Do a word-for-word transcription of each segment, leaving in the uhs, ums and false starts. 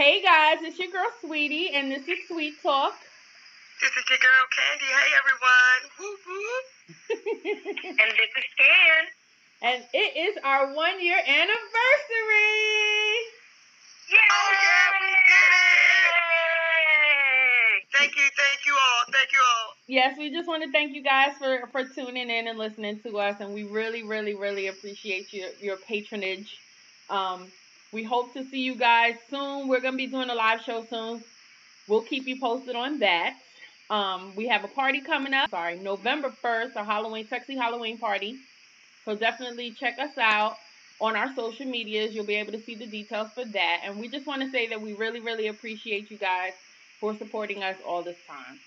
Hey guys, it's your girl Sweetie, and this is Sweet Talk. This is your girl Candy. Hey everyone. Whoop, whoop. And this is Stan. And it is our one year anniversary. Yay! Oh yeah, we did it! Thank you, thank you all, thank you all. Yes, we just want to thank you guys for, for tuning in and listening to us, and we really, really, really appreciate your, your patronage. Um, we hope to see you guys soon. We're going to be doing a live show soon. We'll keep you posted on that. Um, we have a party coming up. Sorry, November first, a Halloween, sexy Halloween party. So definitely check us out on our social medias. You'll be able to see the details for that. And we just want to say that we really, really appreciate you guys for supporting us all this time.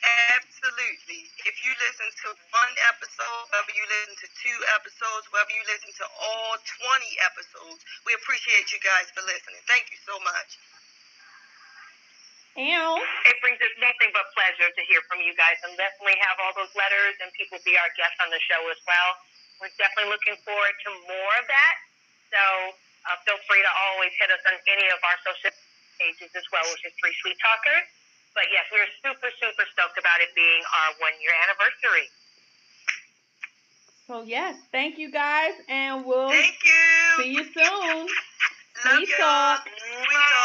Absolutely. If you listen to one episode, whether you listen to two episodes, whether you listen to all twenty episodes, we appreciate you guys for listening. Thank you so much. Ow. It brings us nothing but pleasure to hear from you guys, and definitely have all those letters and people be our guests on the show as well. We're definitely looking forward to more of that. So uh, feel free to always hit us on any of our social pages as well, which is three sweet talkers. But yes, we're super, super stoked about it being our one-year anniversary. So yes, thank you guys, and we'll thank you. See you soon. Love Sweet you. Talk. Mwah.